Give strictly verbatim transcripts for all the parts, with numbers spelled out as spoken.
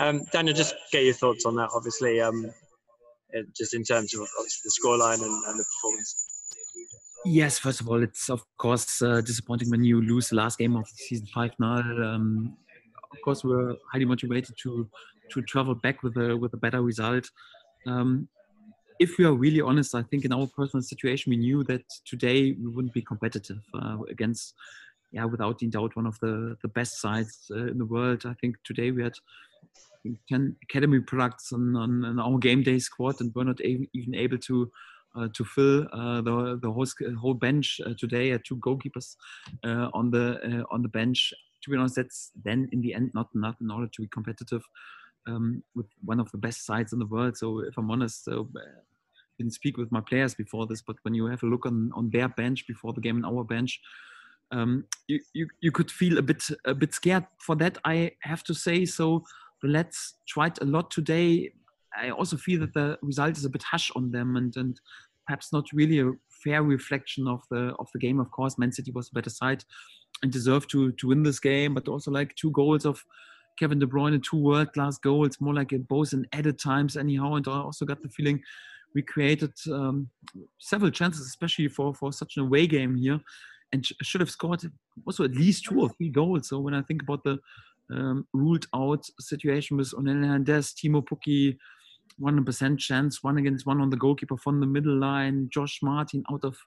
Um, Daniel, just get your thoughts on that, obviously, um, it, just in terms of the scoreline and, and the performance. Yes, first of all, it's, of course, uh, disappointing when you lose the last game of season five nil. Um, of course, we're highly motivated to to travel back with a, with a better result. Um, if we are really honest, I think in our personal situation, we knew that today we wouldn't be competitive uh, against, yeah, without any doubt, one of the, the best sides uh, in the world. I think today we had ten academy products on, on, on our game day squad, and we're not a- even able to uh, to fill uh, the the whole whole bench uh, today. Uh, two goalkeepers uh, on the uh, on the bench. To be honest, that's then in the end not not in order to be competitive um, with one of the best sides in the world. So if I'm honest, uh, I didn't speak with my players before this, but when you have a look on on their bench before the game and our bench. Um, you, you you could feel a bit a bit scared for that, I have to say. So the lads tried a lot today. I also feel that the result is a bit harsh on them, and, and perhaps not really a fair reflection of the of the game. Of course, Man City was a better side and deserved to to win this game. But also, like, two goals of Kevin De Bruyne, two world class goals, more like both in added times anyhow. And I also got the feeling we created um, several chances, especially for for such an away game here. And should have scored also at least two or three goals. So when I think about the um, ruled out situation with Onel Hernandez, Teemu Pukki, one hundred percent chance, one against one on the goalkeeper from the middle line, Josh Martin out of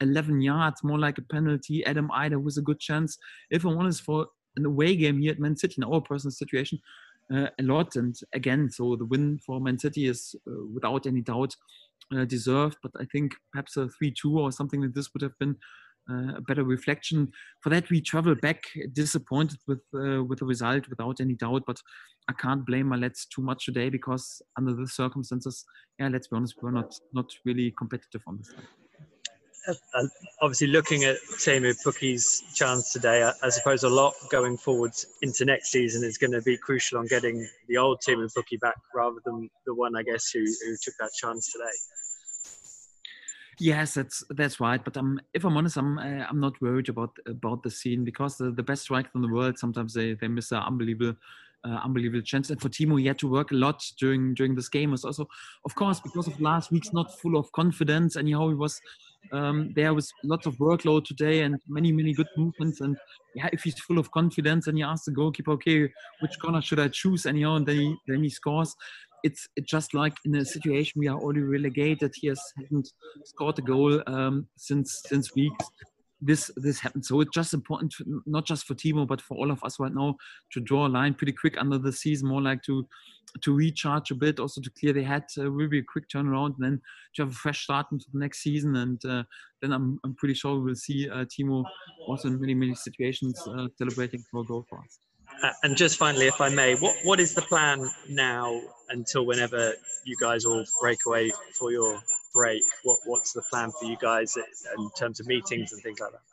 eleven yards, more like a penalty, Adam Idah with a good chance. If I'm honest, for an away game here at Man City, in our personal situation, uh, a lot. And again, so the win for Man City is uh, without any doubt uh, deserved. But I think perhaps a three two or something like this would have been Uh, a better reflection. For that, we travel back disappointed with uh, with the result, without any doubt. But I can't blame my lads too much today, because under the circumstances, yeah, let's be honest, we're not not really competitive on this side. Uh, obviously, looking at Teemu Pukki's chance today, I, I suppose a lot going forward into next season is going to be crucial on getting the old Teemu Pukki back, rather than the one, I guess, who, who took that chance today. Yes, that's that's right. But um, if I'm honest, I'm uh, I'm not worried about about the scene, because the, the best strikers in the world sometimes they, they miss an unbelievable, uh, unbelievable chance. And for Teemu, he had to work a lot during during this game. Was also, of course, because of last week's not full of confidence. Anyhow, he was um, there was lots of workload today and many many good movements. And yeah, if he's full of confidence and he asks the goalkeeper, okay, which corner should I choose? Anyhow, and then he, then he scores. It's just like in a situation we are already relegated. He has hasn't scored a goal um, since since weeks. This this happened. So it's just important, to, not just for Teemu, but for all of us right now, to draw a line pretty quick under the season, more like to to recharge a bit, also to clear the head. Uh, will be a quick turnaround, and then to have a fresh start into the next season. And uh, then I'm I'm pretty sure we'll see uh, Teemu also in many many situations uh, celebrating for a goal for us. Uh, and just finally, if I may, what, what is the plan now until whenever you guys all break away for your break? What What's the plan for you guys in terms of meetings and things like that?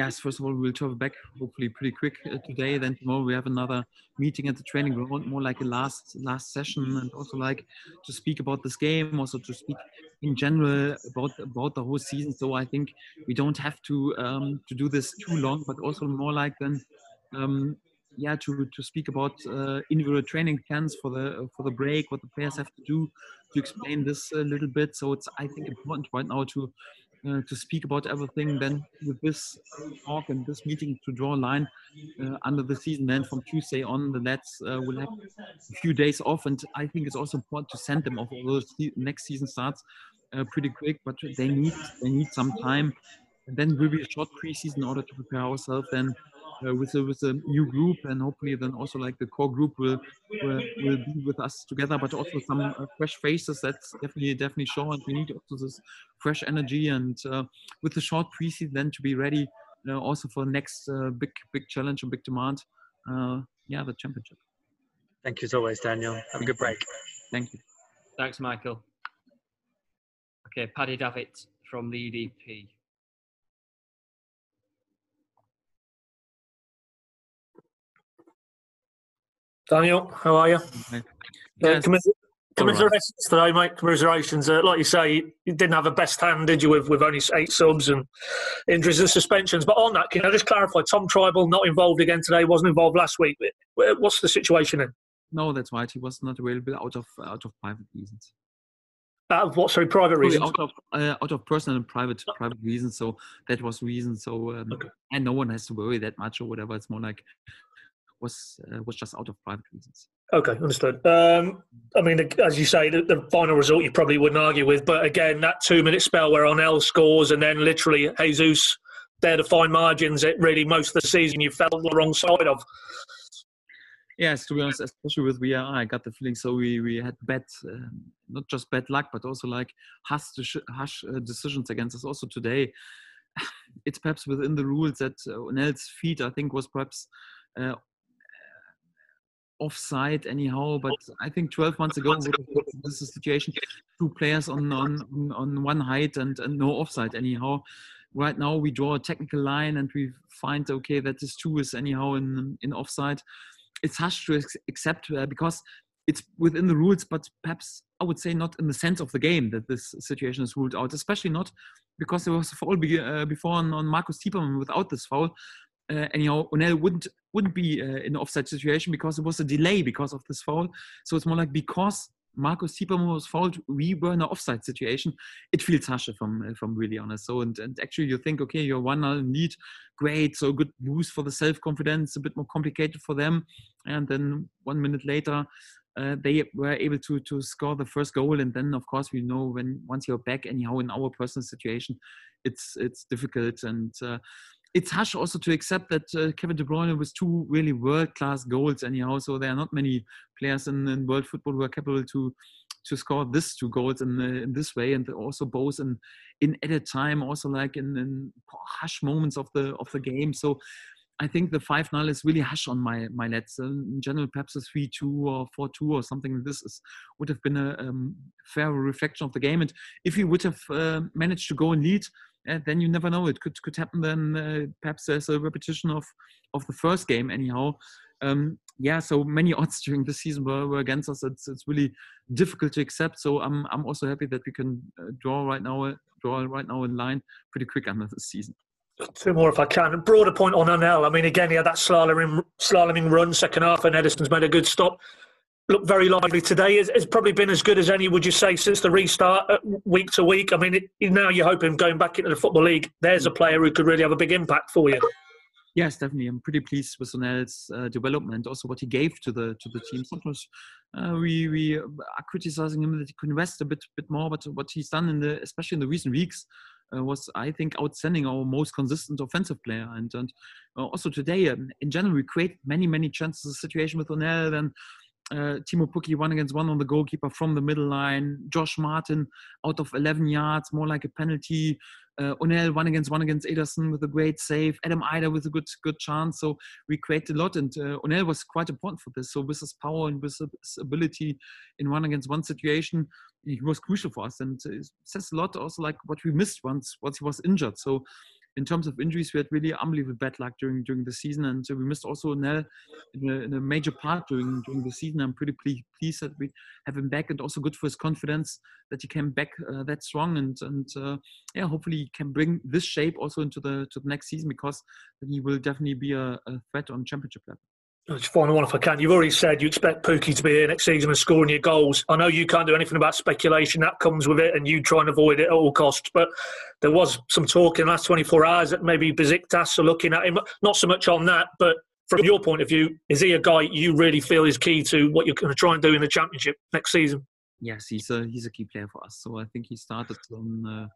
Yes, first of all, we'll travel back hopefully pretty quick today. Then tomorrow we have another meeting at the training ground, more like a last last session, and also like to speak about this game, also to speak in general about about the whole season. So I think we don't have to um, to do this too long, but also more like then... Um, Yeah, to, to speak about uh, individual training plans for the uh, for the break, what the players have to do, to explain this a little bit. So it's, I think, important right now to uh, to speak about everything. Then with this talk and this meeting, to draw a line uh, under the season. Then from Tuesday on, the Nets uh, will have a few days off, and I think it's also important to send them off. Although the next season starts uh, pretty quick, but they need they need some time. And then will be a short preseason in order to prepare ourselves. Then. Uh, with a with a new group, and hopefully then also like the core group will will, will be with us together, but also some uh, fresh faces. That's definitely definitely sure, and we need also this fresh energy, and uh, with the short preseason then to be ready uh, also for the next uh, big big challenge and big demand, uh, yeah, the championship. Thank you as always, Daniel. Have a good break. Thank you. Thanks, Michael. Okay, Paddy Davitt from the E D P. Daniel, how are you? Yes. Uh, commiserations today, mate. Commiserations. Uh, like you say, you didn't have a best hand, did you, with, with only eight subs and injuries and suspensions. But on that, can I just clarify, Tom Tribal not involved again today, wasn't involved last week. What's the situation then? No, that's right. He was not available out of out of private reasons. Out of what? Sorry, private reasons? Out of, uh, out of personal and private private reasons. So that was reason. So um, okay. And no one has to worry that much or whatever. It's more like... was uh, was just out of private reasons. Okay, understood. Um, I mean, as you say, the, the final result you probably wouldn't argue with, but again, that two-minute spell where Onel scores and then literally Jesus, there to find margins, it really most of the season you fell the wrong side of. Yes, to be honest, especially with V R, I got the feeling so we, we had bad, um, not just bad luck, but also like harsh, harsh uh, decisions against us also today. It's perhaps within the rules that uh, Onel's feet, I think, was perhaps... Uh, offside anyhow, but I think twelve months ago this is the situation, two players on on, on one height and, and no offside anyhow. Right now we draw a technical line and we find okay that this two is anyhow in in offside. It's harsh to accept uh, because it's within the rules, but perhaps I would say not in the sense of the game that this situation is ruled out, especially not because there was a foul be, uh, before on, on Marcus Tibbermann without this foul. Uh, anyhow, Onel wouldn't wouldn't be uh, in an offside situation because it was a delay because of this foul. So it's more like because Marcus Tibbermann was fouled, we were in an offside situation. It feels harsher, if I'm, if I'm really honest. So and, and actually you think, okay, you're one nil in lead, great, so good boost for the self-confidence, a bit more complicated for them. And then one minute later, uh, they were able to to score the first goal. And then, of course, we know when once you're back, anyhow, in our personal situation, it's, it's difficult. And... Uh, It's harsh also to accept that uh, Kevin De Bruyne with two really world-class goals anyhow. So there are not many players in, in world football who are capable to to score this two goals in, uh, in this way, and also both in in added time, also like in, in harsh moments of the of the game. So I think the five nil is really harsh on my my lads. In general, perhaps a three two or four two or something like this is, would have been a um, fair reflection of the game. And if we would have uh, managed to go and lead. And then you never know, it could could happen then uh, perhaps there's a repetition of of the first game anyhow. Um, yeah, so many odds during the season were, were against us. It's it's really difficult to accept. So I'm I'm also happy that we can uh, draw right now uh, draw right now in line pretty quick under the season. Two more if I can. A broader point on Onel. I mean, again, he had that slaloming, slaloming run second half and Ederson's made a good stop. Look very lively today. It's, it's probably been as good as any, would you say, since the restart, uh, week to week? I mean, it, now you're hoping going back into the Football League, there's a player who could really have a big impact for you. Yes, definitely. I'm pretty pleased with Onel's uh, development, also what he gave to the to the team. Sometimes uh, we we are criticising him that he could invest a bit bit more, but what he's done in the especially in the recent weeks. Uh, was, I think, outstanding, our most consistent offensive player. And, and uh, also today, um, in general, we created many, many chances of the situation with Onel. Then uh, Teemu Pukki, one against one on the goalkeeper from the middle line. Josh Martin, out of eleven yards, more like a penalty. Uh, Onel, one against one against Ederson with a great save. Adam Idah with a good good chance. So we created a lot. And uh, Onel was quite important for this. So with his power and with his ability in one against one situation, he was crucial for us, and it says a lot also like what we missed once once he was injured. So in terms of injuries, we had really unbelievable bad luck during during the season, and we missed also Onel in a, in a major part during during the season. I'm pretty ple- pleased that we have him back, and also good for his confidence that he came back uh, that strong, and and uh, yeah, hopefully he can bring this shape also into the to the next season, because then he will definitely be a, a threat on championship level. Just final one if I can. You've already said you expect Pukki to be here next season and scoring your goals. I know you can't do anything about speculation. That comes with it, and you try and avoid it at all costs. But there was some talk in the last twenty-four hours that maybe Besiktas are looking at him. Not so much on that, but from your point of view, is he a guy you really feel is key to what you're going to try and do in the Championship next season? Yes, he's a, he's a key player for us. So I think he started on... Uh...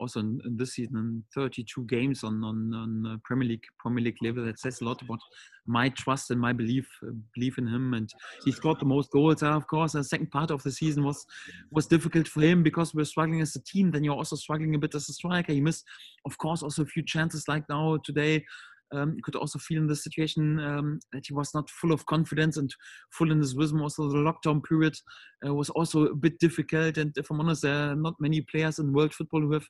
Also, in, in this season, thirty-two games on on, on Premier League Premier League level. That says a lot about my trust and my belief uh, belief in him. And he scored the most goals. Uh, of course, the second part of the season was was difficult for him because we were struggling as a team. Then you're also struggling a bit as a striker. He missed, of course, also a few chances like now today. Um, you could also feel in this situation um, that he was not full of confidence and full in his wisdom. Also, the lockdown period uh, was also a bit difficult. And if I'm honest, there are not many players in world football who have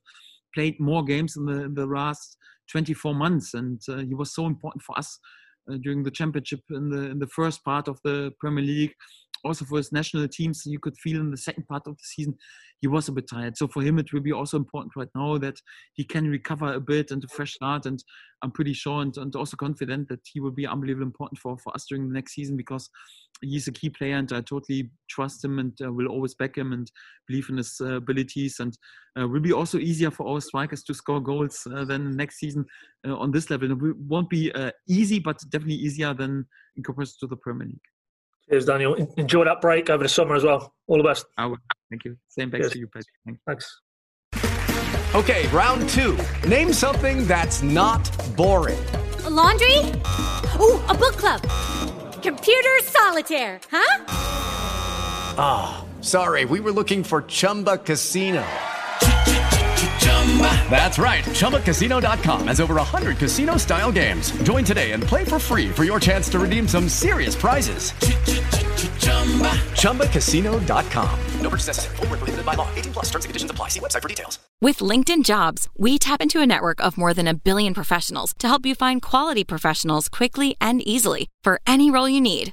played more games in the, in the last twenty-four months. And uh, he was so important for us uh, during the championship in the in the first part of the Premier League. Also for his national teams, you could feel in the second part of the season, he was a bit tired. So for him, it will be also important right now that he can recover a bit and a fresh start. And I'm pretty sure and, and also confident that he will be unbelievably important for, for us during the next season, because he's a key player and I totally trust him and uh, will always back him and believe in his uh, abilities. And uh, will be also easier for our strikers to score goals uh, than next season uh, on this level. And it won't be uh, easy, but definitely easier than in comparison to the Premier League. Cheers, Daniel. Enjoy that break over the summer as well. All the best. I will. Thank you. Same back Cheers. To you, Patrick. Thanks. Thanks. Okay, round two. Name something that's not boring. A laundry? Ooh, a book club. Computer solitaire, huh? Ah, oh, sorry. We were looking for Chumba Casino. That's right. Chumba Casino dot com has over one hundred casino-style games. Join today and play for free for your chance to redeem some serious prizes. Chumba Casino dot com. No purchase necessary. Void where prohibited by law. eighteen plus terms and conditions apply. See website for details. With LinkedIn Jobs, we tap into a network of more than a billion professionals to help you find quality professionals quickly and easily for any role you need.